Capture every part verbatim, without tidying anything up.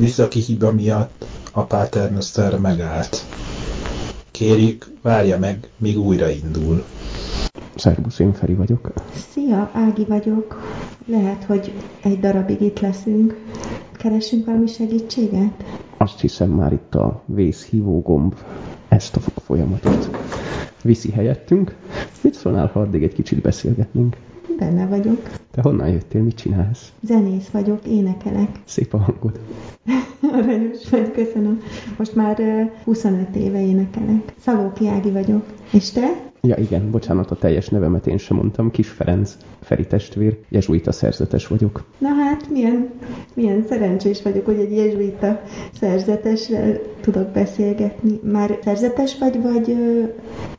műszaki hiba miatt a Paternaster megállt. Kérjük, várja meg, míg újraindul. Szervusz, én Feri vagyok. Szia, Ági vagyok. Lehet, hogy egy darabig itt leszünk. Keresünk valami segítséget? Azt hiszem, már itt a vészhívó gomb ezt a folyamatot viszi helyettünk. Mit szólnál, ha addig egy kicsit beszélgetnénk? Benne vagyok. Te honnan jöttél, mit csinálsz? Zenész vagyok, énekelek. Szép a hangod. Aranyos vagy, köszönöm. Most már huszonöt éve énekelek. Szabóki Ági vagyok. És te? Ja igen, bocsánat, a teljes nevemet én sem mondtam. Kis Ferenc, Feri testvér, jezsuita szerzetes vagyok. Na hát, milyen, milyen szerencsés vagyok, hogy egy jezsuita szerzetesrel tudok beszélgetni. Már szerzetes vagy, vagy...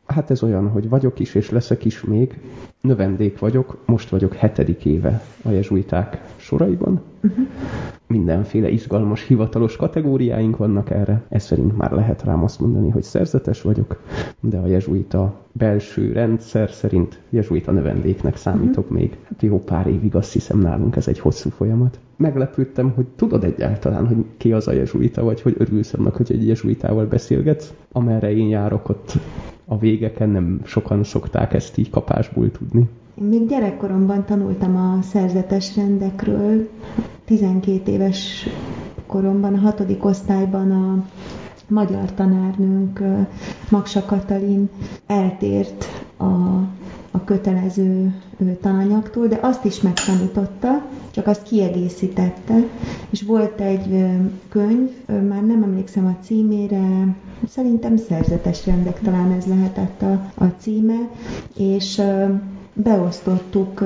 Hát ez olyan, hogy vagyok is, és leszek is még. Növendék vagyok, most vagyok hetedik éve a jezsuiták soraiban. Uh-huh. Mindenféle izgalmas, hivatalos kategóriáink vannak erre. Ez szerint már lehet rám azt mondani, hogy szerzetes vagyok, de a jezsuita belső rendszer szerint jezsuita növendéknek számítok uh-huh. még. Hát jó pár évig, azt hiszem, nálunk ez egy hosszú folyamat. Meglepődtem, hogy tudod egyáltalán, hogy ki az a jezsuita, vagy hogy örülsz annak, hogy egy jezsuitával beszélgetsz, amerre én járok ott. A végeken nem sokan szokták ezt így kapásból tudni. Én még gyerekkoromban tanultam a szerzetes rendekről. tizenkét éves koromban, a hatodik osztályban a magyar tanárnőnk, Magsa Katalin eltért a, a kötelező tananyagtól, de azt is megtanította, csak azt kiegészítette. És volt egy könyv, már nem emlékszem a címére, szerintem szerzetes rendek, talán ez lehetett a, a címe, és beosztottuk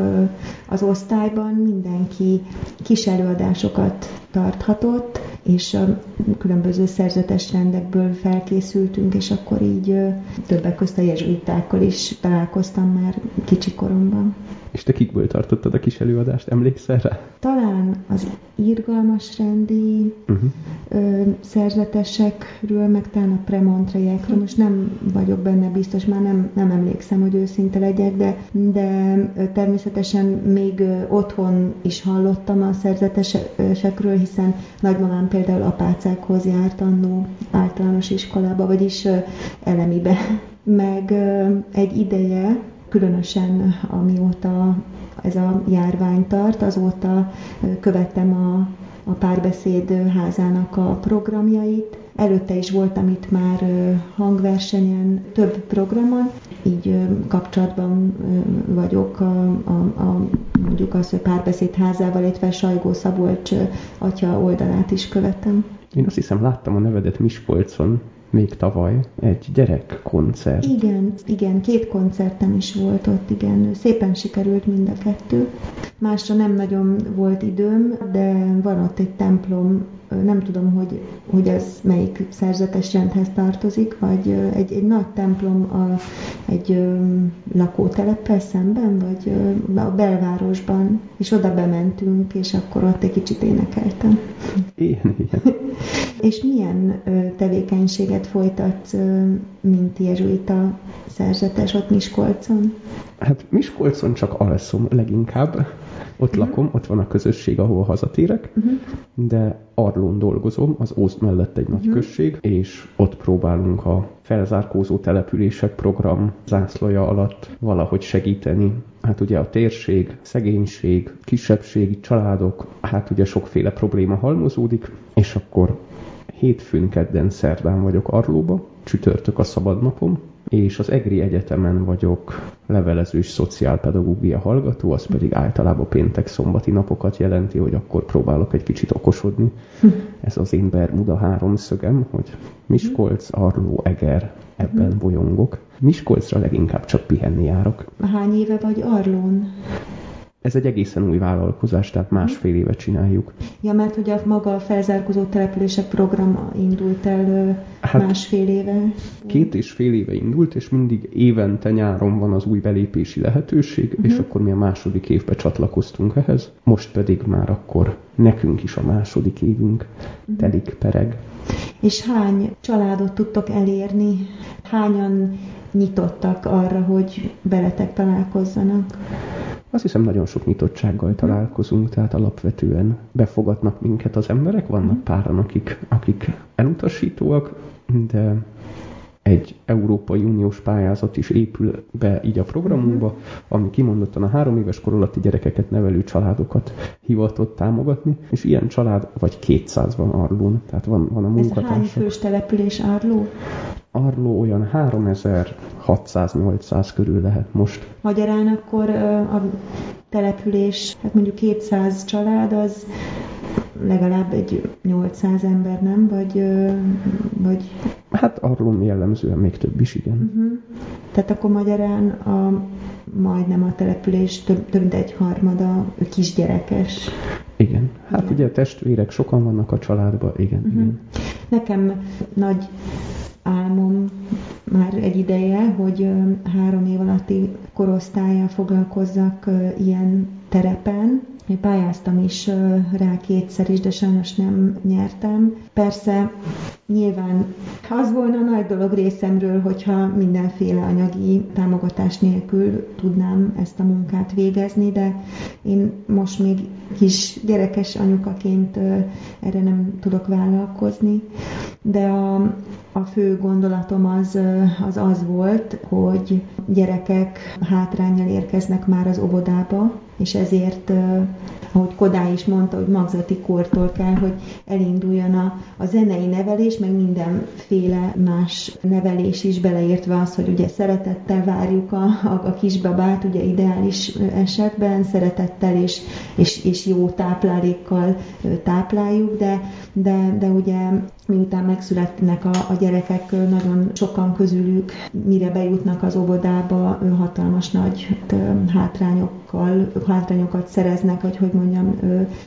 az osztályban, mindenki kis előadásokat tarthatott, és a különböző szerzetes rendekből felkészültünk, és akkor így többek közt a jezsuitákkal is találkoztam már kicsi koromban. És te kikből tartottad a kis előadást? Emlékszel rá? Talán az irgalmas rendi uh-huh. ö, szerzetesekről, meg talán a premontraiekről. Most nem vagyok benne biztos, már nem, nem emlékszem, hogy őszinte legyek, de, de természetesen még otthon is hallottam a szerzetesekről, hiszen nagymamám például apácákhoz járt annó általános iskolába, vagyis elemibe. Meg ö, egy ideje, különösen amióta ez a járvány tart, azóta követtem a, a Párbeszéd házának a programjait. Előtte is voltam itt már hangversenyen, több programon, így kapcsolatban vagyok a, a, a, mondjuk az, hogy Párbeszéd házával, illetve Sajgó Szabolcs atya oldalát is követtem. Én azt hiszem, láttam a nevedet Miskolcon. Még tavaly egy gyerekkoncert. Igen, igen, két koncertem is volt ott, igen. Szépen sikerült mind a kettő. Másra nem nagyon volt időm, de van ott egy templom, nem tudom, hogy, hogy ez melyik szerzetes rendhez tartozik, vagy egy, egy nagy templom a, egy lakóteleppel szemben, vagy a belvárosban, és oda bementünk, és akkor ott egy kicsit énekeltem. Ilyen, ilyen. És milyen tevékenységet folytatsz, mint jezsuita szerzetes ott Miskolcon? Hát Miskolcon csak alszom leginkább. Ott uh-huh. lakom, ott van a közösség, ahol hazatérek, uh-huh. de Arlón dolgozom, az Ózd mellett egy uh-huh. nagy község, és ott próbálunk a felzárkózó települések program zászlaja alatt valahogy segíteni. Hát ugye a térség, szegénység, kisebbségi családok, hát ugye sokféle probléma halmozódik, és akkor hétfőn, kedden, szerdán vagyok Arlóba, csütörtök a szabadnapom, és az Egri Egyetemen vagyok levelezős szociálpedagógia hallgató, az pedig általában péntek-szombati napokat jelenti, hogy akkor próbálok egy kicsit okosodni. Ez az én Bermuda háromszögem, hogy Miskolc, Arló, Eger, ebben bolyongok. Miskolcra leginkább csak pihenni járok. Hány éve vagy Arlón? Ez egy egészen új vállalkozás, tehát másfél éve csináljuk. Ja, mert ugye maga a felzárkózó települések program indult el hát másfél éve. Két és fél éve indult, és mindig évente nyáron van az új belépési lehetőség, uh-huh. és akkor mi a második évbe csatlakoztunk ehhez. Most pedig már akkor nekünk is a második évünk uh-huh. telik pereg. És hány családot tudtok elérni? Hányan nyitottak arra, hogy veletek találkozzanak? Azt hiszem, nagyon sok nyitottsággal találkozunk, tehát alapvetően befogadnak minket az emberek, vannak páran, akik, akik elutasítóak, de egy Európai Uniós pályázat is épül be így a programunkba, ami kimondottan a három éves kor alatti gyerekeket nevelő családokat hivatott támogatni, és ilyen család vagy kétszáz van Arlón, tehát van, van a munkatársak. Ez hány fős település Arló? Arló olyan háromezer-hatszáz-nyolcszáz körül lehet most. Magyarán akkor a település, hát mondjuk kétszáz család, az legalább egy nyolcszáz ember, nem? Vagy... vagy... Hát Arlón jellemzően még több is, igen. Uh-huh. Tehát akkor magyarán a, majdnem a település több, több mint egy harmada kisgyerekes. Igen. Hát igen. Ugye a testvérek sokan vannak a családban, igen, uh-huh. igen. Nekem nagy álmom már egy ideje, hogy három év alatti korosztállyal foglalkozzak ilyen terepen. Én pályáztam is rá kétszer is, de sajnos nem nyertem. Persze nyilván az volna a nagy dolog részemről, hogyha mindenféle anyagi támogatás nélkül tudnám ezt a munkát végezni, de én most még kis gyerekes anyukaként erre nem tudok vállalkozni. De a, a fő gondolatom az, az az volt, hogy gyerekek hátránnyal érkeznek már az óvodába, és ezért, ahogy Kodály is mondta, hogy magzati kortól kell, hogy elinduljon a, a zenei nevelés, meg mindenféle más nevelés is, beleértve az, hogy ugye szeretettel várjuk a, a, a kisbabát, ugye ideális esetben szeretettel és, és, és jó táplálékkal tápláljuk, de, de, de ugye miután megszületnek a, a gyerekek, nagyon sokan közülük, mire bejutnak az óvodába, hatalmas nagy hátrányokkal, hátrányokat szereznek, vagy hogy mondjam,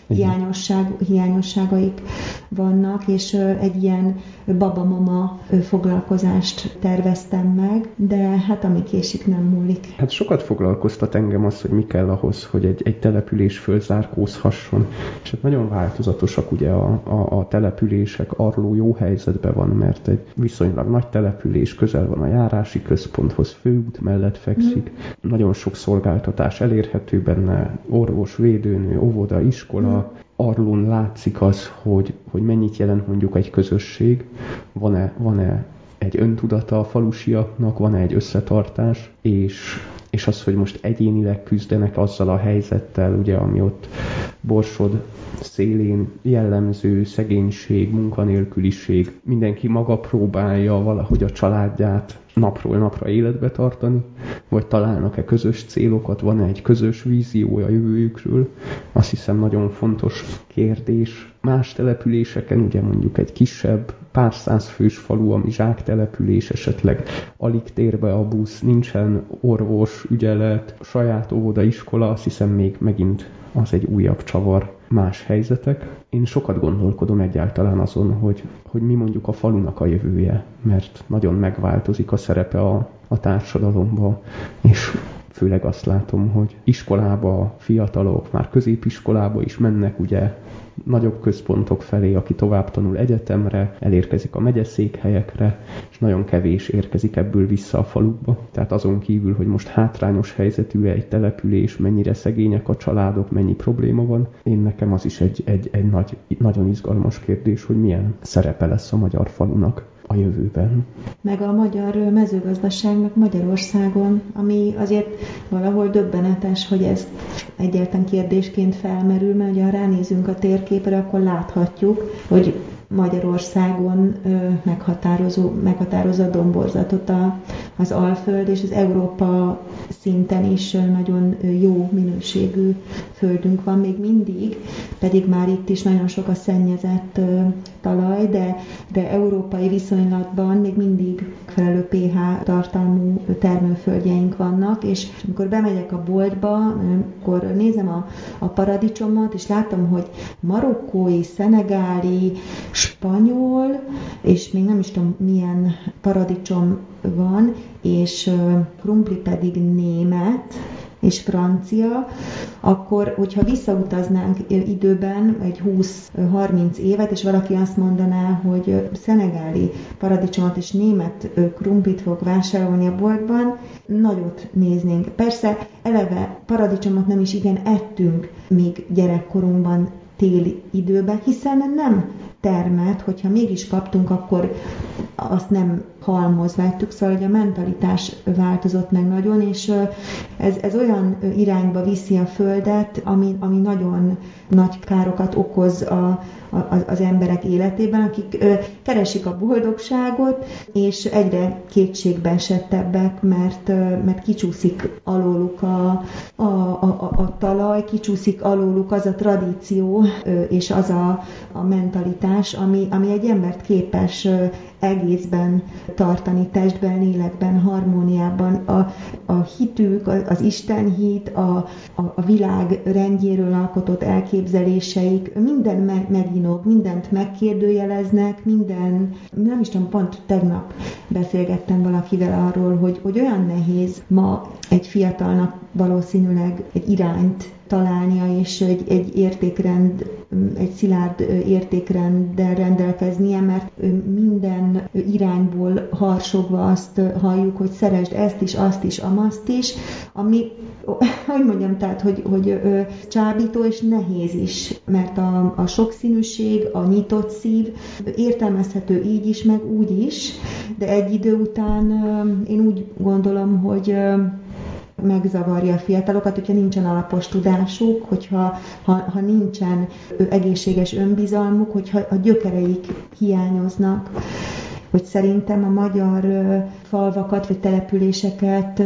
hiányosság, hiányosságaik vannak, és egy ilyen babamama foglalkozást terveztem meg, de hát ami késik, nem múlik. Hát sokat foglalkoztat engem az, hogy mi kell ahhoz, hogy egy, egy település fölzárkózhasson, és hát nagyon változatosak ugye a, a, a települések. Arló jó helyzetben van, mert egy viszonylag nagy település, közel van a járási központhoz, főút mellett fekszik, mm. nagyon sok szolgáltatás elérhető benne, orvos, védőnő, óvoda, iskola, mm. Arlón látszik az, hogy, hogy mennyit jelent mondjuk egy közösség, van-e, van-e egy öntudata a falusiaknak, van-e egy összetartás, és, és az, hogy most egyénileg küzdenek azzal a helyzettel, ugye, ami ott Borsod szélén jellemző, szegénység, munkanélküliség, mindenki maga próbálja valahogy a családját napról napra életbe tartani, vagy találnak-e közös célokat, van-e egy közös víziója a jövőjükről, azt hiszem nagyon fontos kérdés. Más településeken, ugye mondjuk egy kisebb, pár száz fős falu, ami zsáktelepülés, esetleg alig tér be a busz, nincsen orvos, ügyelet, saját óvoda, iskola, azt hiszem még megint az egy újabb csavar, más helyzetek. Én sokat gondolkodom egyáltalán azon, hogy, hogy mi mondjuk a falunak a jövője, mert nagyon megváltozik a szerepe a, a társadalomba, és főleg azt látom, hogy iskolába fiatalok, már középiskolába is mennek, ugye, nagyobb központok felé, aki tovább tanul egyetemre, elérkezik a megyeszékhelyekre, és nagyon kevés érkezik ebből vissza a falukba. Tehát azon kívül, hogy most hátrányos helyzetű egy település, mennyire szegények a családok, mennyi probléma van, én nekem az is egy, egy, egy nagy, nagyon izgalmas kérdés, hogy milyen szerepe lesz a magyar falunak a jövőben. Meg a magyar mezőgazdaságnak Magyarországon, ami azért valahol döbbenetes, hogy ez egyáltalán kérdésként felmerül, mert ha ránézünk a térképre, akkor láthatjuk, hogy Magyarországon ö, meghatározó, meghatározza a domborzatot a, az Alföld, és az Európa szinten is nagyon jó minőségű földünk van még mindig, pedig már itt is nagyon sok a szennyezett ö, talaj, de, de európai viszonylatban még mindig megfelelő pé há tartalmú termőföldjeink vannak, és amikor bemegyek a boltba, akkor nézem a, a paradicsomot, és látom, hogy marokkói, szenegáli, spanyol, és még nem is tudom milyen paradicsom van, és krumpli pedig német, és francia, akkor, hogyha visszautaznánk időben egy húsz-harminc évet, és valaki azt mondaná, hogy szenegáli paradicsomot és német krumplit fog vásárolni a boltban, nagyot néznénk. Persze eleve paradicsomot nem is igen ettünk még gyerekkorunkban, téli időben, hiszen nem termelt, hogyha mégis kaptunk, akkor azt nem halmozva ettük, szóval hogy a mentalitás változott meg nagyon, és ez, ez olyan irányba viszi a földet, ami, ami nagyon nagy károkat okoz a, a, az emberek életében, akik ö, keresik a boldogságot, és egyre kétségbeesettebbek, mert, mert kicsúszik alóluk a, a, a, a talaj, kicsúszik alóluk az a tradíció ö, és az a, a mentalitás, ami, ami egy embert képes ö, egészben tartani, testben, lélekben, harmóniában. A, a hitük, az istenhit, a, a, a világ rendjéről alkotott elképzeléseik, minden me- meginog, mindent megkérdőjeleznek, minden, nem is tudom, pont tegnap beszélgettem valakivel arról, hogy, hogy olyan nehéz ma egy fiatalnak valószínűleg egy irányt találnia, és egy, egy értékrend, egy szilárd értékrenddel rendelkeznie, mert minden irányból harsogva azt halljuk, hogy szeresd ezt is, azt is, amazt is, ami, hogy mondjam, tehát, hogy, hogy csábító és nehéz is, mert a, a sokszínűség, a nyitott szív értelmezhető így is, meg úgy is, de egy idő után én úgy gondolom, hogy megzavarja a fiatalokat, hogyha nincsen alapos tudásuk, hogyha ha, ha nincsen egészséges önbizalmuk, hogyha a gyökereik hiányoznak. Hogy szerintem a magyar falvakat vagy településeket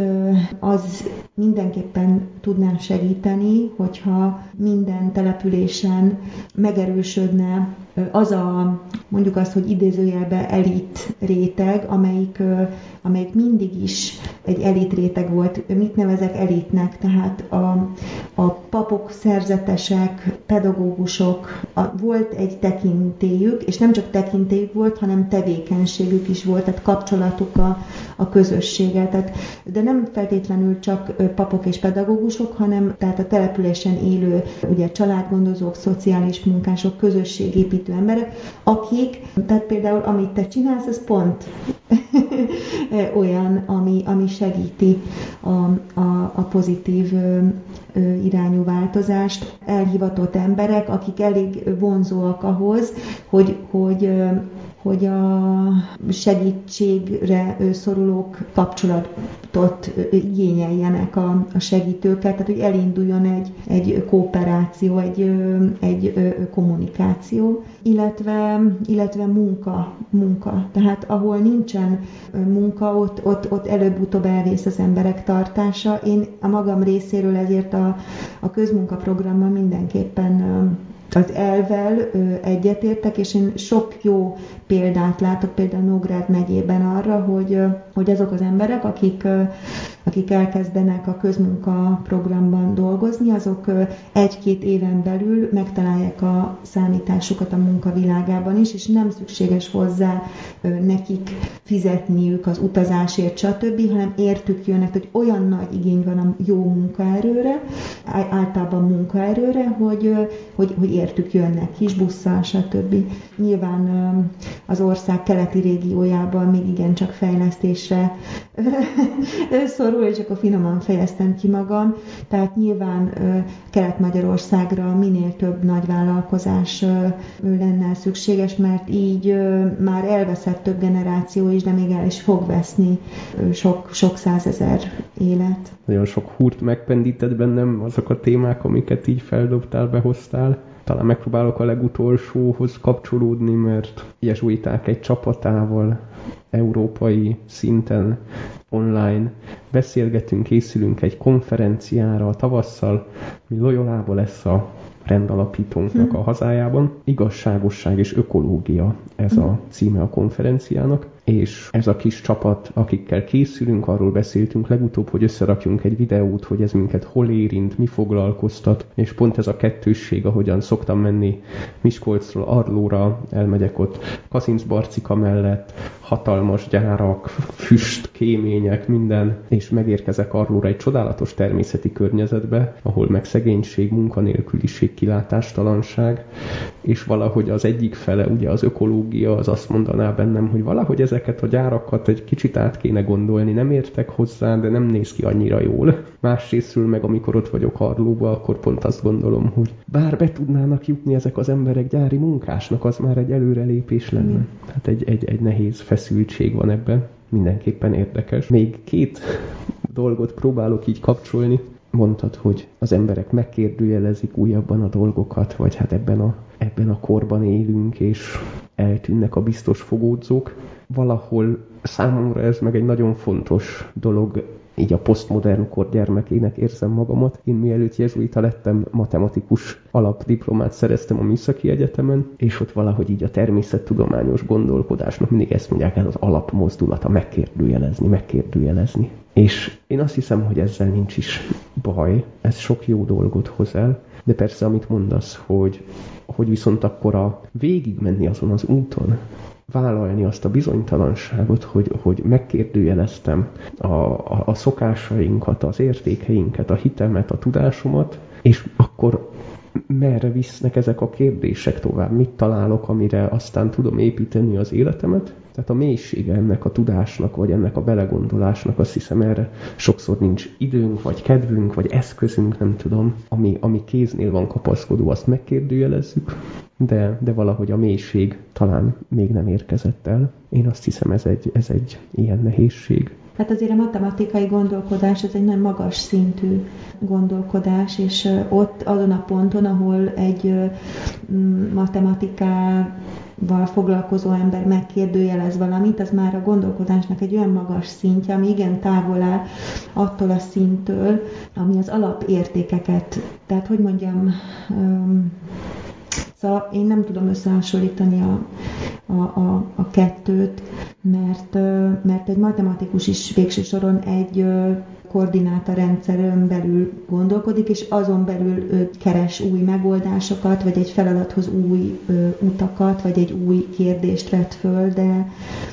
az mindenképpen tudná segíteni, hogyha minden településen megerősödne az a, mondjuk azt, hogy idézőjelben elit réteg, amelyik, amelyik mindig is egy elit réteg volt. Mit nevezek elitnek? Tehát a, a papok, szerzetesek, pedagógusok, a, volt egy tekintélyük, és nem csak tekintélyük volt, hanem tevékenységük is volt, tehát kapcsolatuk a, a közösséggel. Tehát, de nem feltétlenül csak papok és pedagógusok, hanem tehát a településen élő ugye, családgondozók, szociális munkások, közösségépítők, emberek, akik, tehát például amit te csinálsz, az pont olyan, ami, ami segíti a, a, a pozitív ö, ö, irányú változást. Elhivatott emberek, akik elég vonzóak ahhoz, hogy, hogy ö, hogy a segítségre szorulók kapcsolatot igényeljenek a segítőkkel, tehát hogy elinduljon egy, egy kooperáció, egy, egy kommunikáció, illetve, illetve munka, munka. Tehát ahol nincsen munka, ott, ott, ott előbb-utóbb elvész az emberek tartása. Én a magam részéről ezért a, a közmunkaprogrammal mindenképpen az elvvel egyetértek, és én sok jó példát látok, például Nógrád megyében arra, hogy, hogy azok az emberek, akik, akik elkezdenek a közmunkaprogramban dolgozni, azok egy-két éven belül megtalálják a számításukat a munkavilágában is, és nem szükséges hozzá nekik fizetniük az utazásért, stb., hanem értük jönnek, hogy olyan nagy igény van a jó munkaerőre, általában munkaerőre, hogy, hogy, hogy értük jönnek kis busszal, stb. Nyilván az ország keleti régiójában még igencsak fejlesztésre szorul, és akkor finoman fejeztem ki magam. Tehát nyilván Kelet-Magyarországra minél több nagyvállalkozás lenne szükséges, mert így már elveszett több generáció is, de még el is fog veszni sok, sok százezer élet. Nagyon sok húrt megpendített bennem azok a témák, amiket így feldobtál, behoztál. Talán megpróbálok a legutolsóhoz kapcsolódni, mert jezsuiták egy csapatával európai szinten online beszélgetünk, készülünk egy konferenciára a tavasszal, ami Lojolába lesz a rendalapítónknak a hazájában. Igazságosság és ökológia, ez a címe a konferenciának, és ez a kis csapat, akikkel készülünk, arról beszéltünk legutóbb, hogy összerakjunk egy videót, hogy ez minket hol érint, mi foglalkoztat, és pont ez a kettősség, ahogyan szoktam menni Miskolcról Arlóra, elmegyek ott Kazincbarcika mellett, hatalmas gyárak, füst, kémények, minden, és megérkezek Arlóra egy csodálatos természeti környezetbe, ahol meg szegénység, munkanélküliség, kilátástalanság, és valahogy az egyik fele, ugye az ökológia, az azt mondaná bennem, hogy valahogy ez ezeket a gyárakat egy kicsit át kéne gondolni, nem értek hozzá, de nem néz ki annyira jól. Másrésztről meg, amikor ott vagyok Arlóba, akkor pont azt gondolom, hogy bár be tudnának jutni ezek az emberek gyári munkásnak, az már egy előrelépés lenne. Mm. Hát egy, egy, egy nehéz feszültség van ebben, mindenképpen érdekes. Még két dolgot próbálok így kapcsolni. Mondtad, hogy az emberek megkérdőjelezik újabban a dolgokat, vagy hát ebben a, ebben a korban élünk, és eltűnnek a biztos fogódzók. Valahol számomra ez meg egy nagyon fontos dolog, így a posztmodern kor gyermekének érzem magamat. Én mielőtt jezsuita lettem, matematikus alapdiplomát szereztem a Műszaki Egyetemen, és ott valahogy így a természettudományos gondolkodásnak mindig ezt mondják, ez az alapmozdulata, megkérdőjelezni, megkérdőjelezni. És én azt hiszem, hogy ezzel nincs is baj, ez sok jó dolgot hoz el, de persze amit mondasz, hogy, hogy viszont akkor a végigmenni azon az úton, vállalni azt a bizonytalanságot, hogy, hogy megkérdőjeleztem a, a, a szokásainkat, az értékeinket, a hitemet, a tudásomat, és akkor merre visznek ezek a kérdések tovább? Mit találok, amire aztán tudom építeni az életemet? Tehát a mélysége ennek a tudásnak, vagy ennek a belegondolásnak, azt hiszem erre sokszor nincs időnk, vagy kedvünk, vagy eszközünk, nem tudom. Ami, ami kéznél van kapaszkodó, azt megkérdőjelezzük, de, de valahogy a mélység talán még nem érkezett el. Én azt hiszem, ez egy, ez egy ilyen nehézség. Hát azért a matematikai gondolkodás az egy nagyon magas szintű gondolkodás, és ott azon a ponton, ahol egy matematikával foglalkozó ember megkérdőjelez valamit, az már a gondolkodásnak egy olyan magas szintje, ami igen távol áll attól a szinttől, ami az alapértékeket, tehát hogy mondjam... Um, Szóval én nem tudom összehasonlítani a, a, a, a kettőt, mert, mert egy matematikus is végső soron egy koordinátarendszeren belül gondolkodik, és azon belül keres új megoldásokat, vagy egy feladathoz új utakat, vagy egy új kérdést vett föl, de,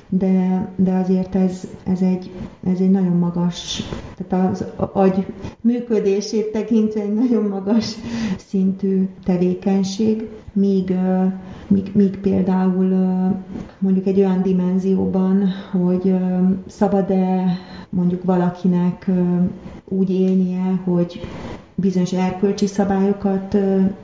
de, de azért ez, ez, egy, ez egy nagyon magas, tehát az agy működését tekintve egy nagyon magas szintű tevékenység, míg, míg, míg például mondjuk egy olyan dimenzióban, hogy szabad-e mondjuk valakinek úgy élnie, hogy bizonyos erkölcsi szabályokat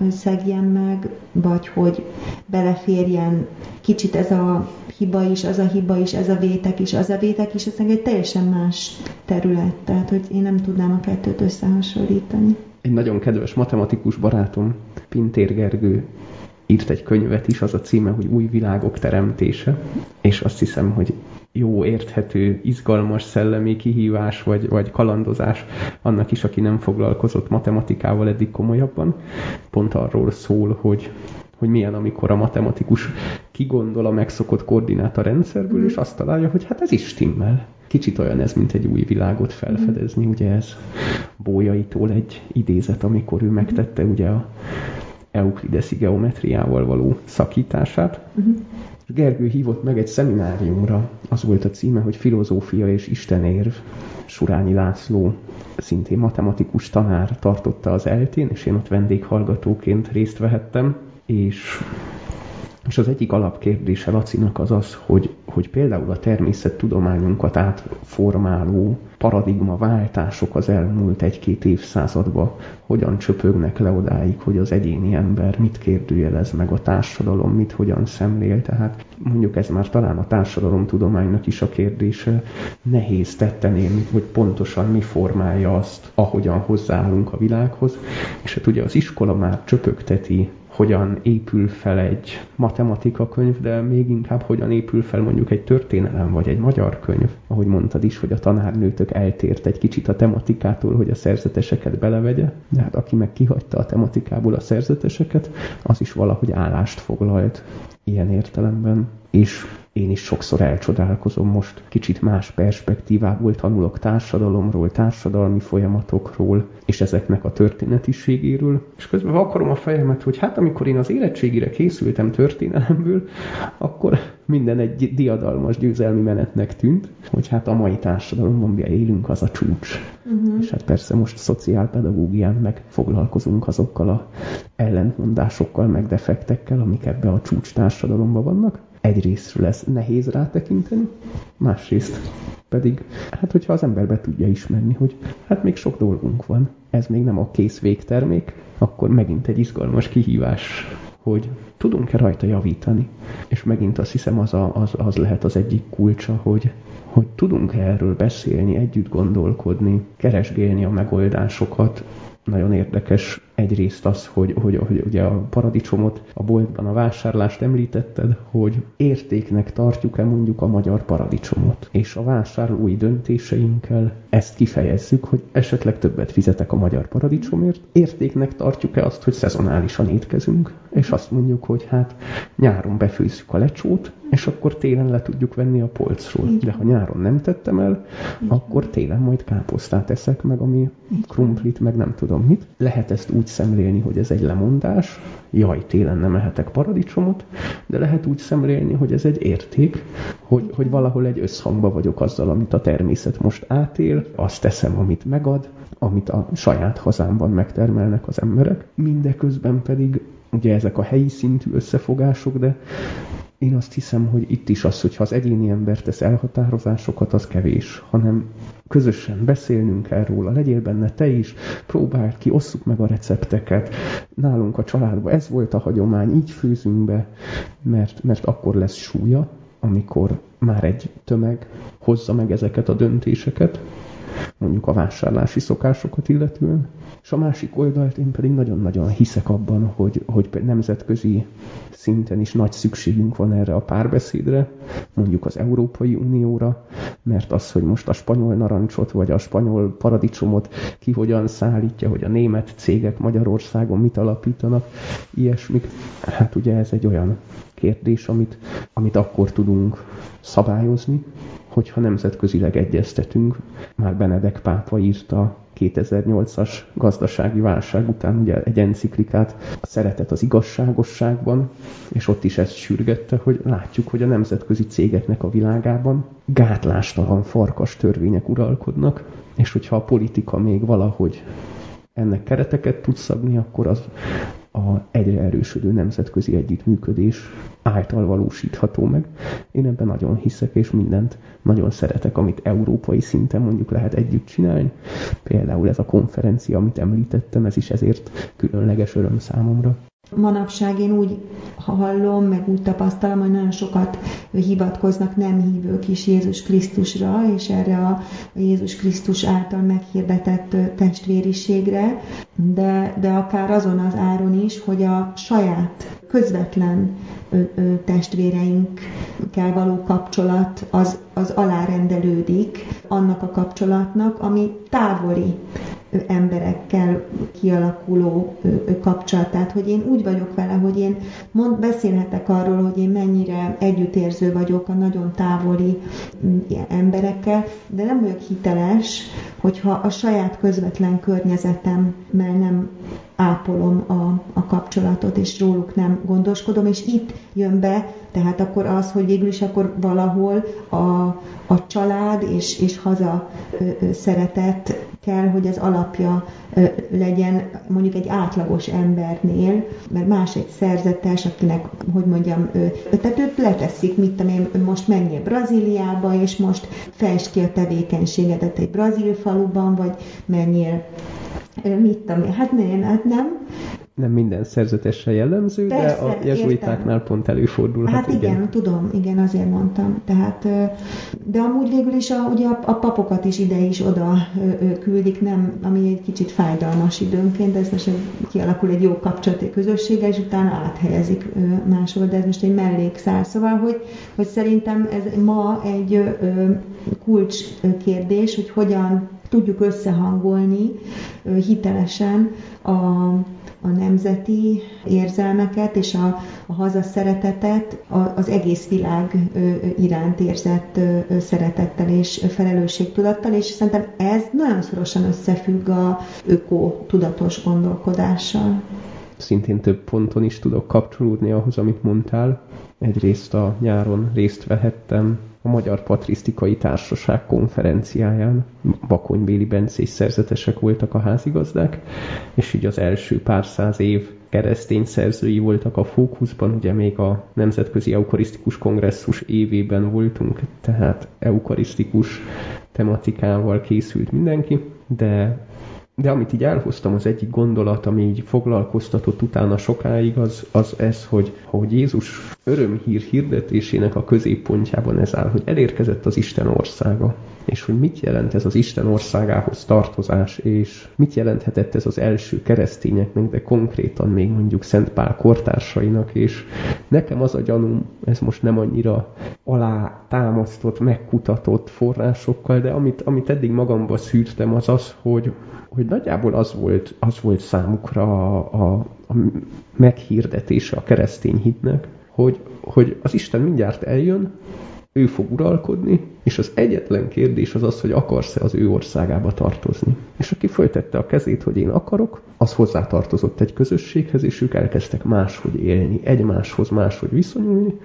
szegjen meg, vagy hogy beleférjen kicsit ez a hiba is, az a hiba is, ez a vétek is, az a vétek is, ez egy teljesen más terület, tehát hogy én nem tudnám a kettőt összehasonlítani. Egy nagyon kedves matematikus barátom, Pintér Gergő, írt egy könyvet is, az a címe, hogy Új világok teremtése, és azt hiszem, hogy jó, érthető, izgalmas szellemi kihívás, vagy, vagy kalandozás annak is, aki nem foglalkozott matematikával eddig komolyabban. Pont arról szól, hogy, hogy milyen, amikor a matematikus kigondol a megszokott koordináta rendszerből, mm. és azt találja, hogy hát ez is stimmel. Kicsit olyan ez, mint egy új világot felfedezni, mm. ugye ez Bójaitól egy idézet, amikor ő megtette ugye a euklideszi geometriával való szakítását. Mm. Gergő hívott meg egy szemináriumra, az volt a címe, hogy Filozófia és Istenérv. Surányi László, szintén matematikus tanár tartotta az eltén, és én ott vendéghallgatóként részt vehettem, és, és az egyik alapkérdése Lacinak az az, hogy, hogy például a természettudományunkat átformáló paradigmaváltások az elmúlt egy-két évszázadban hogyan csöpögnek le odáig, hogy az egyéni ember mit kérdőjelez meg a társadalom, mit hogyan szemlél. Tehát mondjuk ez már talán a társadalomtudománynak is a kérdése. Nehéz tetten érni, hogy pontosan mi formálja azt, ahogyan hozzáállunk a világhoz. És hát ugye az iskola már csöpögteti, hogyan épül fel egy matematikakönyv, de még inkább hogyan épül fel mondjuk egy történelem vagy egy magyar könyv. Ahogy mondtad is, hogy a tanárnőtök eltért egy kicsit a tematikától, hogy a szerzeteseket belevegye, de hát aki meg kihagyta a tematikából a szerzeteseket, az is valahogy állást foglalt ilyen értelemben. És én is sokszor elcsodálkozom, most kicsit más perspektívából tanulok társadalomról, társadalmi folyamatokról, és ezeknek a történetiségéről. És közben vakarom a fejemet, hogy hát amikor én az érettségire készültem történelemből, akkor minden egy diadalmas győzelmi menetnek tűnt, hogy hát a mai társadalomban mi élünk, az a csúcs. Uh-huh. És hát persze most szociálpedagógián meg foglalkozunk azokkal a ellentmondásokkal, meg defektekkel, amik ebbe a csúcs társadalomban vannak. Egyrésztről ez nehéz rátekinteni, másrészt pedig, hát hogyha az ember be tudja ismerni, hogy hát még sok dolgunk van, ez még nem a kész végtermék, akkor megint egy izgalmas kihívás, hogy tudunk-e rajta javítani. És megint azt hiszem, az, a, az, az lehet az egyik kulcsa, hogy, hogy tudunk-e erről beszélni, együtt gondolkodni, keresgélni a megoldásokat. Nagyon érdekes egyrészt az, hogy, hogy, hogy ugye a paradicsomot, a boltban a vásárlást említetted, hogy értéknek tartjuk-e mondjuk a magyar paradicsomot. És a vásárlói döntéseinkkel ezt kifejezzük, hogy esetleg többet fizetek a magyar paradicsomért. Értéknek tartjuk-e azt, hogy szezonálisan étkezünk, és azt mondjuk, hogy hát nyáron befőzzük a lecsót, és akkor télen le tudjuk venni a polcról. De ha nyáron nem tettem el, akkor télen majd káposztát eszek, meg ami krumplit, meg nem tudom mit. Lehet ezt úgy szemlélni, hogy ez egy lemondás, jaj, télen nem ehetek paradicsomot, de lehet úgy szemlélni, hogy ez egy érték, hogy, hogy valahol egy összhangba vagyok azzal, amit a természet most átél, azt teszem, amit megad, amit a saját hazámban megtermelnek az emberek. Mindeközben pedig ugye ezek a helyi szintű összefogások, de én azt hiszem, hogy itt is az, hogyha az egyéni ember tesz elhatározásokat, az kevés, hanem közösen beszélnünk el róla, legyél benne te is, próbáld ki, osszuk meg a recepteket, nálunk a családban ez volt a hagyomány, így főzünk be, mert, mert akkor lesz súlya, amikor már egy tömeg hozza meg ezeket a döntéseket, mondjuk a vásárlási szokásokat illetően, és a másik oldalt én pedig nagyon-nagyon hiszek abban, hogy, hogy nemzetközi szinten is nagy szükségünk van erre a párbeszédre, mondjuk az Európai Unióra, mert az, hogy most a spanyol narancsot vagy a spanyol paradicsomot ki hogyan szállítja, hogy a német cégek Magyarországon mit alapítanak, ilyesmik, hát ugye ez egy olyan kérdés, amit, amit akkor tudunk szabályozni, hogyha nemzetközileg egyeztetünk. Már Benedek pápa írta kétezer-nyolcas gazdasági válság után ugye egy enciklikát, a szeretet az igazságosságban, és ott is ezt sürgette, hogy látjuk, hogy a nemzetközi cégeknek a világában gátlástalan farkas törvények uralkodnak, és hogyha a politika még valahogy ennek kereteket tud szabni, akkor az a egyre erősödő nemzetközi együttműködés által valósítható meg. Én ebben nagyon hiszek, és mindent nagyon szeretek, amit európai szinten mondjuk lehet együtt csinálni. Például ez a konferencia, amit említettem, ez is ezért különleges öröm számomra. Manapság én úgy hallom, meg úgy tapasztalom, hogy nagyon sokat hivatkoznak nem hívők is Jézus Krisztusra, és erre a Jézus Krisztus által meghirdetett testvériségre, de, de akár azon az áron is, hogy a saját közvetlen testvéreinkkel való kapcsolat az, az alárendelődik annak a kapcsolatnak, ami távoli emberekkel kialakuló kapcsolatát, hogy én úgy vagyok vele, hogy én mond, beszélhetek arról, hogy én mennyire együttérző vagyok a nagyon távoli emberekkel, de nem vagyok hiteles, hogyha a saját közvetlen környezetemmel nem ápolom a, a kapcsolatot, és róluk nem gondoskodom, és itt jön be, tehát akkor az, hogy végül is akkor valahol a, a család és, és haza szeretet kell, hogy az alapja legyen mondjuk egy átlagos embernél, mert más egy szerzetes, akinek, hogy mondjam, tehát őt leteszik, mit tudom én, most menjél Brazíliába, és most fejtsd ki a tevékenységedet egy brazil faluban, vagy menjél, mit tudom én, hát nem, hát nem. nem minden szerzetesre jellemző, persze, de a jezsuitáknál pont előfordulhat. Hát igen, igen, tudom, igen, azért mondtam. Tehát, de amúgy végül is a, ugye a, a papokat is ide is oda küldik, nem, ami egy kicsit fájdalmas időnként, de ez most kialakul egy jó kapcsolat közössége, és utána áthelyezik máshol, de ez most egy mellékszál. Szóval, hogy, hogy szerintem ez ma egy kulcskérdés, hogy hogyan tudjuk összehangolni hitelesen a, a nemzeti érzelmeket és a, a hazaszeretetet az egész világ iránt érzett szeretettel és felelősségtudattal, és szerintem ez nagyon szorosan összefügg a öko-tudatos gondolkodással. Szintén több ponton is tudok kapcsolódni ahhoz, amit mondtál. Egyrészt a nyáron részt vehettem a Magyar Patrisztikai Társaság konferenciáján. Bakonybéli bencés szerzetesek voltak a házigazdák, és így az első pár száz év keresztény szerzői voltak a fókuszban, ugye még a Nemzetközi Eukarisztikus Kongresszus évében voltunk, tehát eukarisztikus tematikával készült mindenki, de... De amit így elhoztam, az egyik gondolat, ami így foglalkoztatott utána sokáig, az, az ez, hogy, hogy Jézus örömhír hirdetésének a középpontjában ez áll, hogy elérkezett az Isten országa, és hogy mit jelent ez az Isten országához tartozás, és mit jelenthetett ez az első keresztényeknek, de konkrétan még mondjuk Szent Pál kortársainak, és nekem az a gyanúm, ez most nem annyira alátámasztott, megkutatott forrásokkal, de amit, amit eddig magamba szűrtem, az az, hogy hogy nagyjából az volt, az volt számukra a, a, a meghirdetése a keresztény hitnek, hogy, hogy az Isten mindjárt eljön, ő fog uralkodni, és az egyetlen kérdés az az, hogy akarsz-e az ő országába tartozni. És aki föltette a kezét, hogy én akarok, az hozzátartozott egy közösséghez, és ők elkezdtek máshogy élni, egymáshoz máshogy viszonyulni,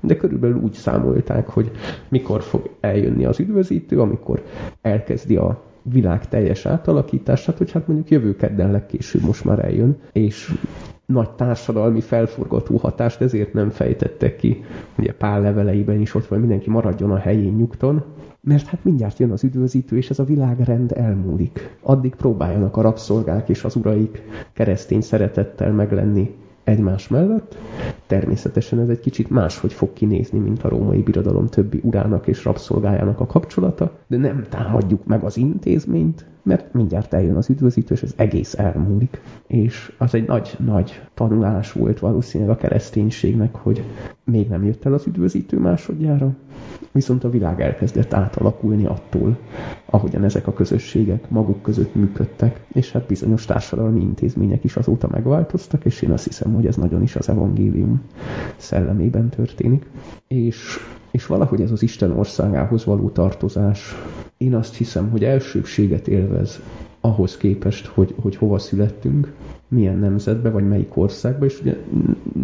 de körülbelül úgy számolták, hogy mikor fog eljönni az üdvözítő, amikor elkezdi a világ teljes átalakítását, hogy hát mondjuk jövő kedden legkésőbb most már eljön, és nagy társadalmi felforgató hatást ezért nem fejtettek ki. Ugye Pál leveleiben is ott van, mindenki maradjon a helyén nyugton, mert hát mindjárt jön az üdvözítő, és ez a világrend elmúlik. Addig próbáljanak a rabszolgák és az uraik keresztény szeretettel meglenni egymás mellett. Természetesen ez egy kicsit máshogy fog kinézni, mint a római birodalom többi urának és rabszolgájának a kapcsolata, de nem támadjuk meg az intézményt, mert mindjárt eljön az üdvözítő, és ez egész elmúlik. És az egy nagy-nagy tanulás volt valószínűleg a kereszténységnek, hogy még nem jött el az üdvözítő másodjára, viszont a világ elkezdett átalakulni attól, ahogyan ezek a közösségek maguk között működtek, és hát bizonyos társadalmi intézmények is azóta megváltoztak, és én azt hiszem, hogy ez nagyon is az evangélium szellemében történik. És, és valahogy ez az Isten országához való tartozás, én azt hiszem, hogy elsőbséget élvez ahhoz képest, hogy, hogy hova születtünk, milyen nemzetbe, vagy melyik országba, és ugye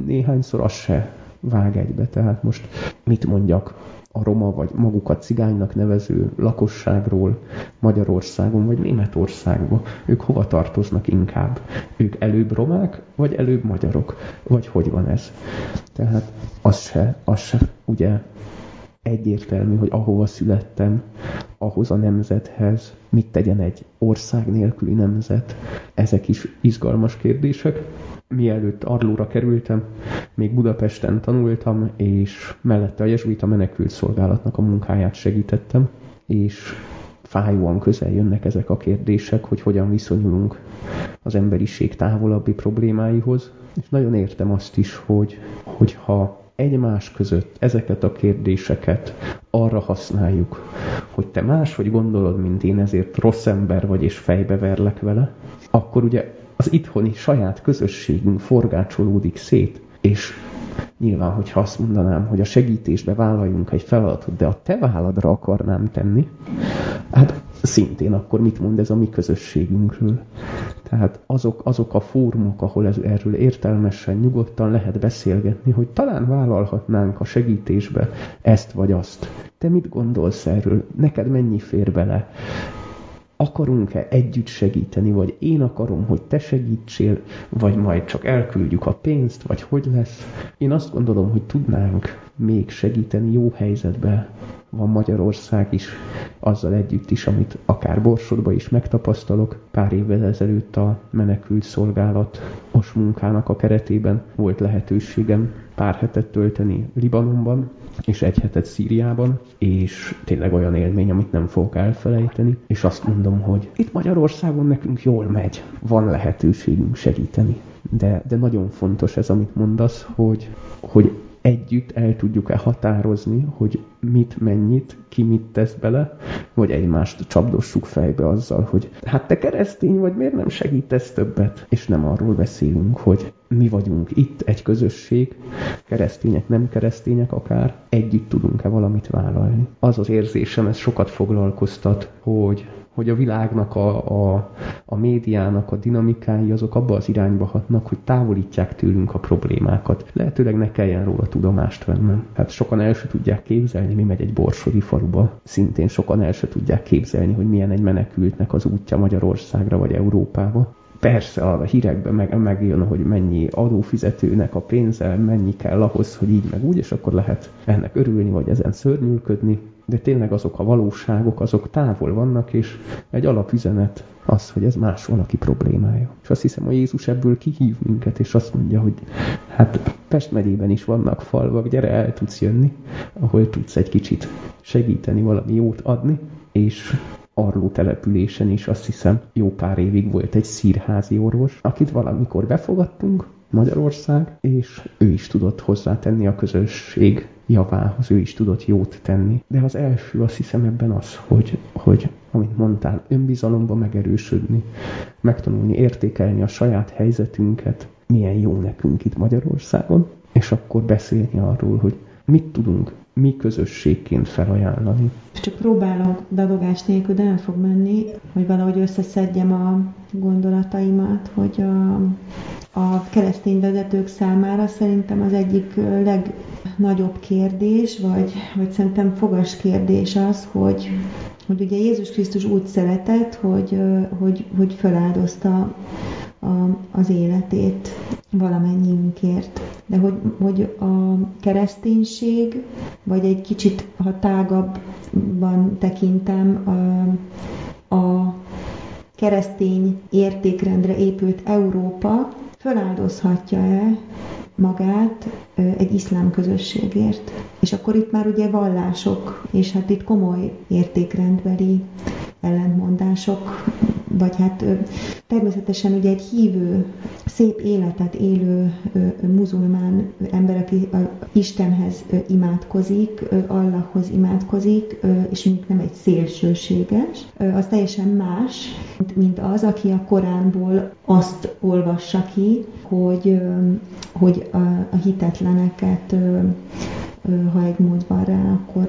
néhányszor az se vág egybe, tehát most mit mondjak a roma, vagy magukat cigánynak nevező lakosságról Magyarországon, vagy Németországban. Ők hova tartoznak inkább? Ők előbb romák, vagy előbb magyarok? Vagy hogy van ez? Tehát az se, az se, ugye egyértelmű, hogy ahova születtem, ahhoz a nemzethez, mit tegyen egy ország nélküli nemzet, ezek is izgalmas kérdések. Mielőtt Arlóra kerültem, még Budapesten tanultam, és mellette a jezsuita menekült szolgálatnak a munkáját segítettem, és fájóan közel jönnek ezek a kérdések, hogy hogyan viszonyulunk az emberiség távolabbi problémáihoz, és nagyon értem azt is, hogy hogyha egymás között ezeket a kérdéseket arra használjuk, hogy te máshogy gondolod, mint én, ezért rossz ember vagy, és fejbeverlek vele, akkor ugye az itthoni saját közösségünk forgácsolódik szét, és nyilván, hogyha azt mondanám, hogy a segítésbe vállaljunk egy feladatot, de a te váladra akarnám tenni, hát szintén akkor mit mond ez a mi közösségünkről? Tehát azok, azok a fórumok, ahol ez, erről értelmesen, nyugodtan lehet beszélgetni, hogy talán vállalhatnánk a segítésbe ezt vagy azt. Te mit gondolsz erről? Neked mennyi fér bele? Akarunk-e együtt segíteni, vagy én akarom, hogy te segítsél, vagy majd csak elküldjük a pénzt, vagy hogy lesz? Én azt gondolom, hogy tudnánk még segíteni, jó helyzetben van Magyarország is, azzal együtt is, amit akár Borsodban is megtapasztalok. Pár évvel ezelőtt a menekült szolgálat párhuzamos munkának a keretében volt lehetőségem pár hetet tölteni Libanonban, és egy hetet Szíriában, és tényleg olyan élmény, amit nem fogok elfelejteni, és azt mondom, hogy itt Magyarországon nekünk jól megy, van lehetőségünk segíteni. De, de nagyon fontos ez, amit mondasz, hogy, hogy együtt el tudjuk-e határozni, hogy mit, mennyit, ki mit tesz bele, vagy egymást csapdossuk fejbe azzal, hogy hát te keresztény vagy, miért nem segítesz többet? És nem arról beszélünk, hogy mi vagyunk itt, egy közösség, keresztények, nem keresztények akár, együtt tudunk-e valamit vállalni. Az az érzésem, ez sokat foglalkoztat, hogy... hogy a világnak, a, a, a médiának a dinamikái azok abba az irányba hatnak, hogy távolítják tőlünk a problémákat. Lehetőleg ne kelljen róla tudomást vennem. Hát sokan el se tudják képzelni, mi megy egy borsodi faluba. Szintén sokan el se tudják képzelni, hogy milyen egy menekültnek az útja Magyarországra vagy Európába. Persze a hírekben meg, megjön, hogy mennyi adófizetőnek a pénze, mennyi kell ahhoz, hogy így meg úgy, és akkor lehet ennek örülni, vagy ezen szörnyűködni. De tényleg azok a valóságok, azok távol vannak, és egy alapüzenet az, hogy ez más valaki problémája. És azt hiszem, hogy Jézus ebből kihív minket, és azt mondja, hogy hát Pest megyében is vannak falvak, gyere, el tudsz jönni, ahol tudsz egy kicsit segíteni, valami jót adni, és Arló településen is azt hiszem jó pár évig volt egy szírházi orvos, akit valamikor befogadtunk, Magyarország, és ő is tudott hozzátenni a közösség javához, ő is tudott jót tenni. De az első, azt hiszem, ebben az, hogy, hogy amit mondtál, önbizalomba megerősödni, megtanulni, értékelni a saját helyzetünket, milyen jó nekünk itt Magyarországon, és akkor beszélni arról, hogy mit tudunk mi közösségként felajánlani. Csak próbálok dadogás nélkül, de nem fog menni, hogy valahogy összeszedjem a gondolataimat, hogy a, a keresztény vezetők számára szerintem az egyik legnagyobb kérdés, vagy, vagy szerintem fogas kérdés az, hogy, hogy ugye Jézus Krisztus úgy szeretett, hogy, hogy, hogy feláldozta A, az életét valamennyiünkért. De hogy, hogy a kereszténység, vagy egy kicsit, ha tágabban tekintem, a, a keresztény értékrendre épült Európa feláldozhatja-e magát egy iszlám közösségért. És akkor itt már ugye vallások, és hát itt komoly értékrendbeli ellentmondások, vagy hát természetesen ugye egy hívő, szép életet élő muzulmán ember, aki Istenhez imádkozik, Allahhoz imádkozik, és mondjuk nem egy szélsőséges, az teljesen más, mint az, aki a Koránból azt olvassa ki, hogy, hogy a hitetleneket, ha egy mód van rá, akkor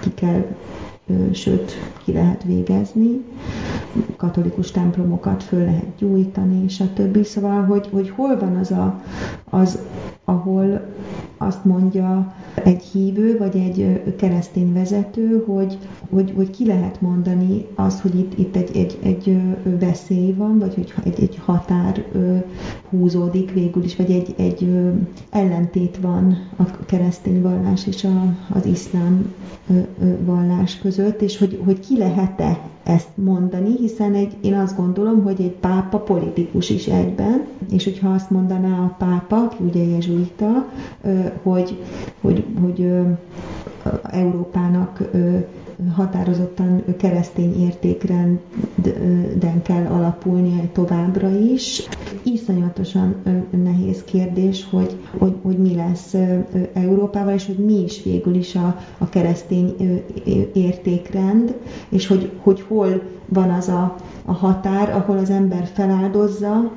ki kell, sőt, ki lehet végezni, katolikus templomokat föl lehet gyújtani, és a többi. Szóval, hogy, hogy hol van az, a, az, ahol azt mondja egy hívő, vagy egy keresztény vezető, hogy, hogy, hogy ki lehet mondani azt, hogy itt, itt egy, egy, egy veszély van, vagy hogy egy, egy határ húzódik végül is, vagy egy, egy ellentét van a keresztény vallás és a, az iszlám vallás között, és hogy, hogy ki lehet-e ezt mondani, hiszen egy, én azt gondolom, hogy egy pápa politikus is egyben, és hogyha azt mondaná a pápa, ki ugye jezsuita, hogy, hogy, hogy Európának határozottan keresztény értékrenden kell alapulnia továbbra is. Iszonyatosan nehéz kérdés, hogy, hogy, hogy mi lesz Európával, és hogy mi is végül is a, a keresztény értékrend, és hogy, hogy hol van az a, a határ, ahol az ember feláldozza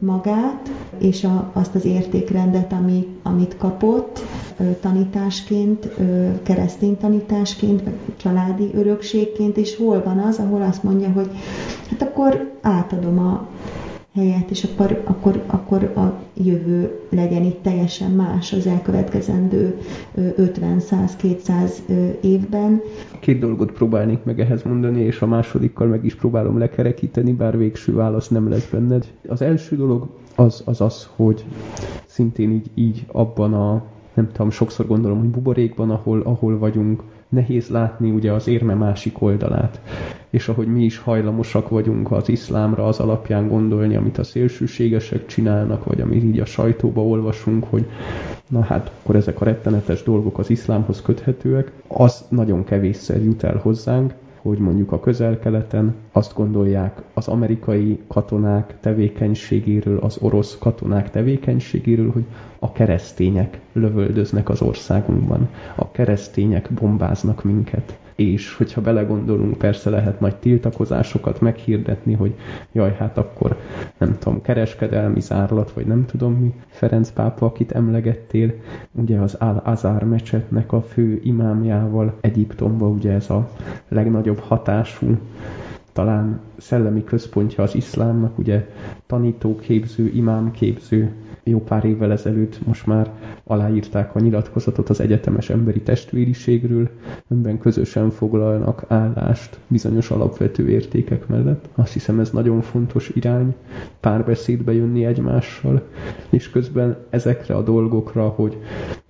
magát, és a, azt az értékrendet, ami, amit kapott tanításként, keresztény tanításként, családi örökségként, és hol van az, ahol azt mondja, hogy hát akkor átadom a helyet, és akkor, akkor, akkor a jövő legyen itt teljesen más az elkövetkezendő ötven, száz, kétszáz évben. Két dolgot próbálnék meg ehhez mondani, és a másodikkal meg is próbálom lekerekíteni, bár végső válasz nem lesz benned. Az első dolog az az, az hogy szintén így, így abban a nem tudom, sokszor gondolom, hogy buborékban, ahol, ahol vagyunk, nehéz látni ugye az érme másik oldalát. És ahogy mi is hajlamosak vagyunk az iszlámra az alapján gondolni, amit a szélsőségesek csinálnak, vagy amit így a sajtóba olvasunk, hogy na hát akkor ezek a rettenetes dolgok az iszlámhoz köthetőek, az nagyon kevésszer jut el hozzánk, hogy mondjuk a Közel-Keleten azt gondolják az amerikai katonák tevékenységéről, az orosz katonák tevékenységéről, hogy a keresztények lövöldöznek az országunkban, a keresztények bombáznak minket. És hogyha belegondolunk, persze lehet nagy tiltakozásokat meghirdetni, hogy jaj, hát akkor nem tudom, kereskedelmi zárlat, vagy nem tudom mi. Ferenc pápa, akit emlegettél, ugye az Al-Azár mecsetnek a fő imámjával Egyiptomban, ugye ez a legnagyobb hatású, talán szellemi központja az iszlámnak, ugye tanítóképző, imámképző, jó pár évvel ezelőtt most már aláírták a nyilatkozatot az egyetemes emberi testvériségről, amiben közösen foglalnak állást bizonyos alapvető értékek mellett. Azt hiszem, ez nagyon fontos irány, párbeszédbe jönni egymással, és közben ezekre a dolgokra, hogy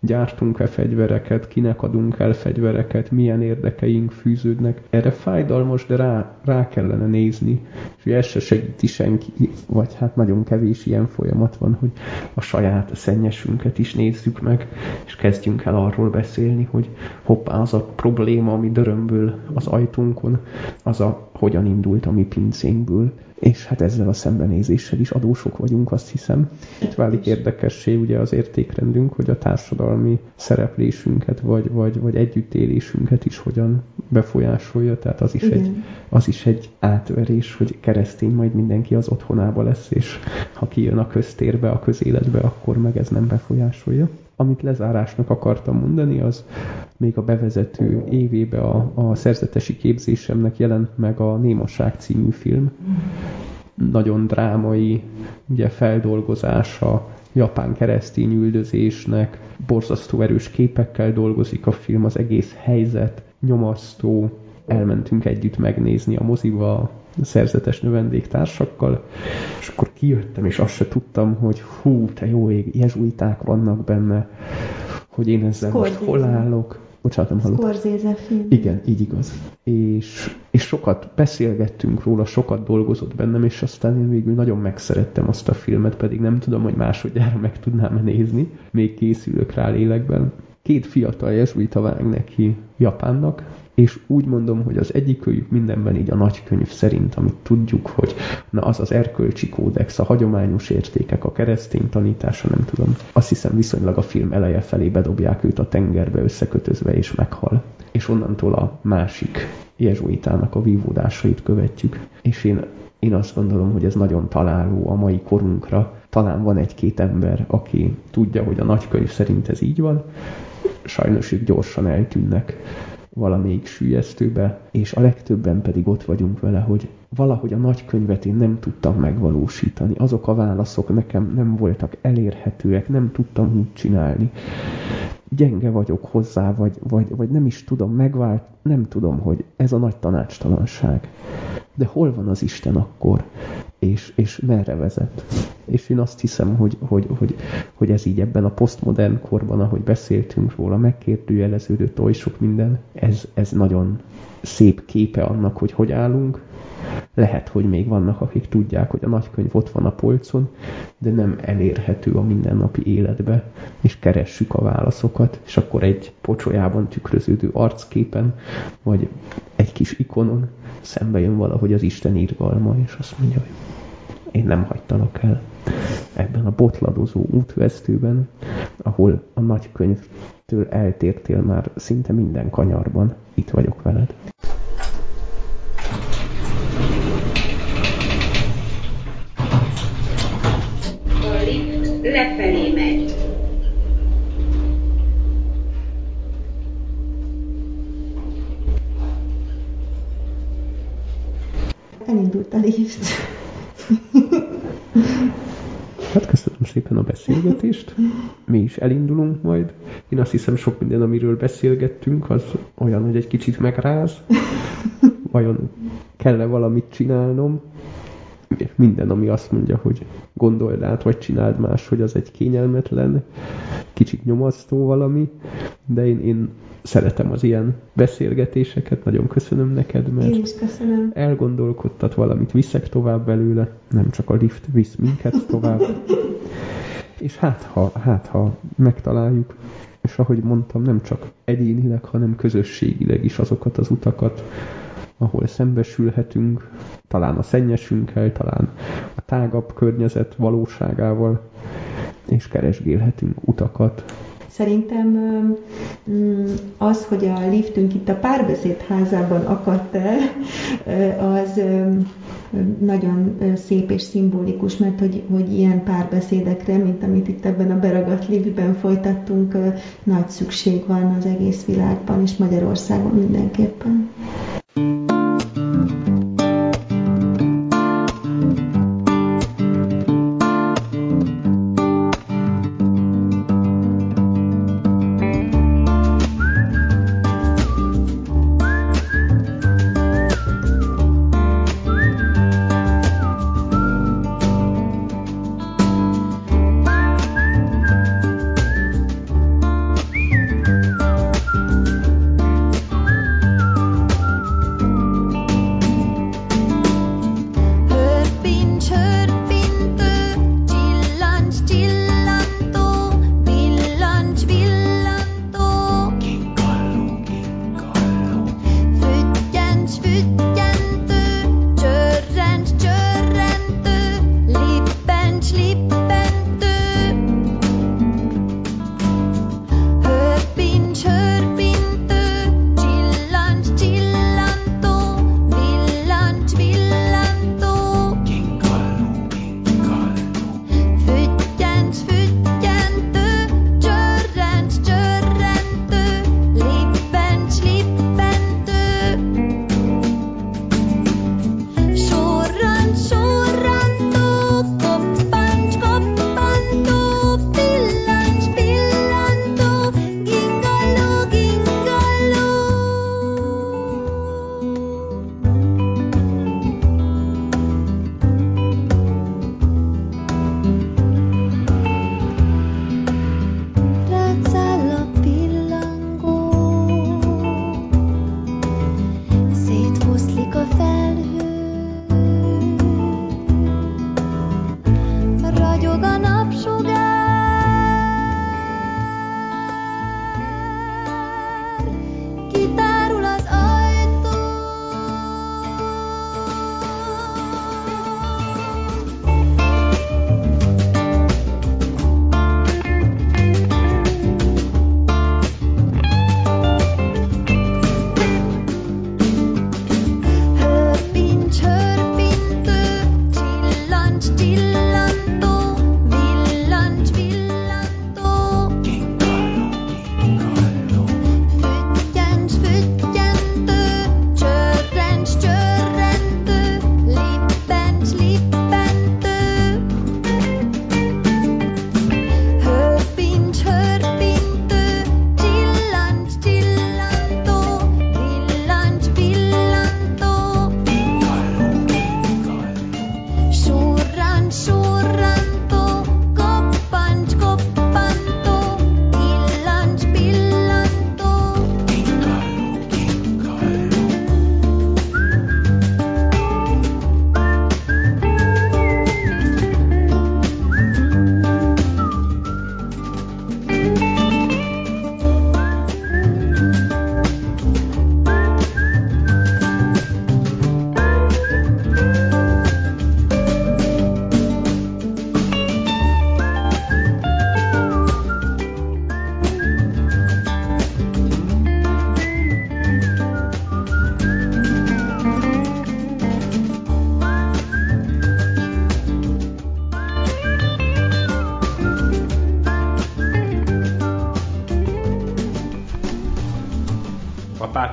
gyártunk-e fegyvereket, kinek adunk el fegyvereket, milyen érdekeink fűződnek, erre fájdalmas, de rá, rá kellene nézni, és ez se segíti senki, vagy hát nagyon kevés ilyen folyamat van, hogy a saját szennyesünket is nézzük meg, és kezdjünk el arról beszélni, hogy hoppá, az a probléma, ami dörömből az ajtónkon, az a hogyan indult a mi pincénkből. És hát ezzel a szembenézéssel is adósok vagyunk, azt hiszem. Itt válik érdekessé ugye az értékrendünk, hogy a társadalmi szereplésünket, vagy, vagy, vagy együttélésünket is hogyan befolyásolja. Tehát az is, egy, az is egy átverés, hogy keresztény majd mindenki az otthonába lesz, és ha kijön a köztérbe, a közéletbe, akkor meg ez nem befolyásolja. Amit lezárásnak akartam mondani, az még a bevezető évébe a, a szerzetesi képzésemnek jelent meg a Némasság című film. Nagyon drámai ugye, feldolgozása japán keresztény üldözésnek, borzasztó erős képekkel dolgozik a film, az egész helyzet nyomasztó. Elmentünk együtt megnézni a moziba, szerzetes növendéktársakkal, és akkor kijöttem, és azt se tudtam, hogy hú, te jó ég, jezsuiták vannak benne, hogy én ezzel Scorsese. Most hol állok. Bocsánat, nem hallottam. Scorsese film. Igen, így igaz. És, és sokat beszélgettünk róla, sokat dolgozott bennem, és aztán én végül nagyon megszerettem azt a filmet, pedig nem tudom, hogy másodjára meg tudnám nézni. Még készülök rá lélekben. Két fiatal jezsuita vág neki Japánnak, és úgy mondom, hogy az egyikőjük mindenben így a nagykönyv szerint, amit tudjuk, hogy na az az erkölcsi kódex, a hagyományos értékek, a keresztény tanítása, nem tudom. Azt hiszem viszonylag a film eleje felé bedobják őt a tengerbe összekötözve, és meghal. És onnantól a másik jezsuitának a vívódásait követjük. És én, én azt gondolom, hogy ez nagyon találó a mai korunkra. Talán van egy-két ember, aki tudja, hogy a nagykönyv szerint ez így van. Sajnos ők gyorsan eltűnnek valamelyik süllyesztőbe, és a legtöbben pedig ott vagyunk vele, hogy valahogy a nagykönyvet én nem tudtam megvalósítani. Azok a válaszok nekem nem voltak elérhetőek, nem tudtam úgy csinálni. Gyenge vagyok hozzá, vagy, vagy, vagy nem is tudom, megvált, nem tudom, hogy ez a nagy tanácstalanság. De hol van az Isten akkor? És, és merre vezet? És én azt hiszem, hogy, hogy, hogy, hogy ez így ebben a posztmodern korban, ahogy beszéltünk róla, megkérdőjeleződött oly sok minden. Ez, ez nagyon szép képe annak, hogy hogy állunk. Lehet, hogy még vannak, akik tudják, hogy a nagykönyv ott van a polcon, de nem elérhető a mindennapi életbe, és keressük a válaszokat, és akkor egy pocsolyában tükröződő arcképen, vagy egy kis ikonon szembe jön valahogy az Isten irgalma, és azt mondja, hogy én nem hagytalak el ebben a botladozó útvesztőben, ahol a nagykönyvtől eltértél már szinte minden kanyarban. Itt vagyok veled. Lefelé megy. Elindult a lift. Hát köszönöm szépen a beszélgetést. Mi is elindulunk majd. Én azt hiszem, sok minden, amiről beszélgettünk, az olyan, hogy egy kicsit megráz. Vajon kell-e valamit csinálnom? és minden, ami azt mondja, hogy gondold át, vagy csináld más, hogy az egy kényelmetlen, kicsit nyomasztó valami, de én, én szeretem az ilyen beszélgetéseket, nagyon köszönöm neked, mert én is köszönöm. Elgondolkodtat valamit, viszek tovább belőle, nem csak a lift visz minket tovább. És hát ha, hát, ha megtaláljuk, és ahogy mondtam, nem csak egyénileg, hanem közösségileg is azokat az utakat, ahol szembesülhetünk, talán a szennyesünkkel, talán a tágabb környezet valóságával, és keresgélhetünk utakat. Szerintem az, hogy a liftünk itt a Párbeszéd házában akadt el, az nagyon szép és szimbolikus, mert hogy, hogy ilyen párbeszédekre, mint amit itt ebben a beragadt liftben folytattunk, nagy szükség van az egész világban, és Magyarországon mindenképpen.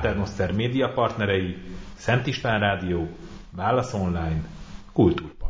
Paternaster média partnerei, Szent István Rádió, Válasz Online, Kultúr.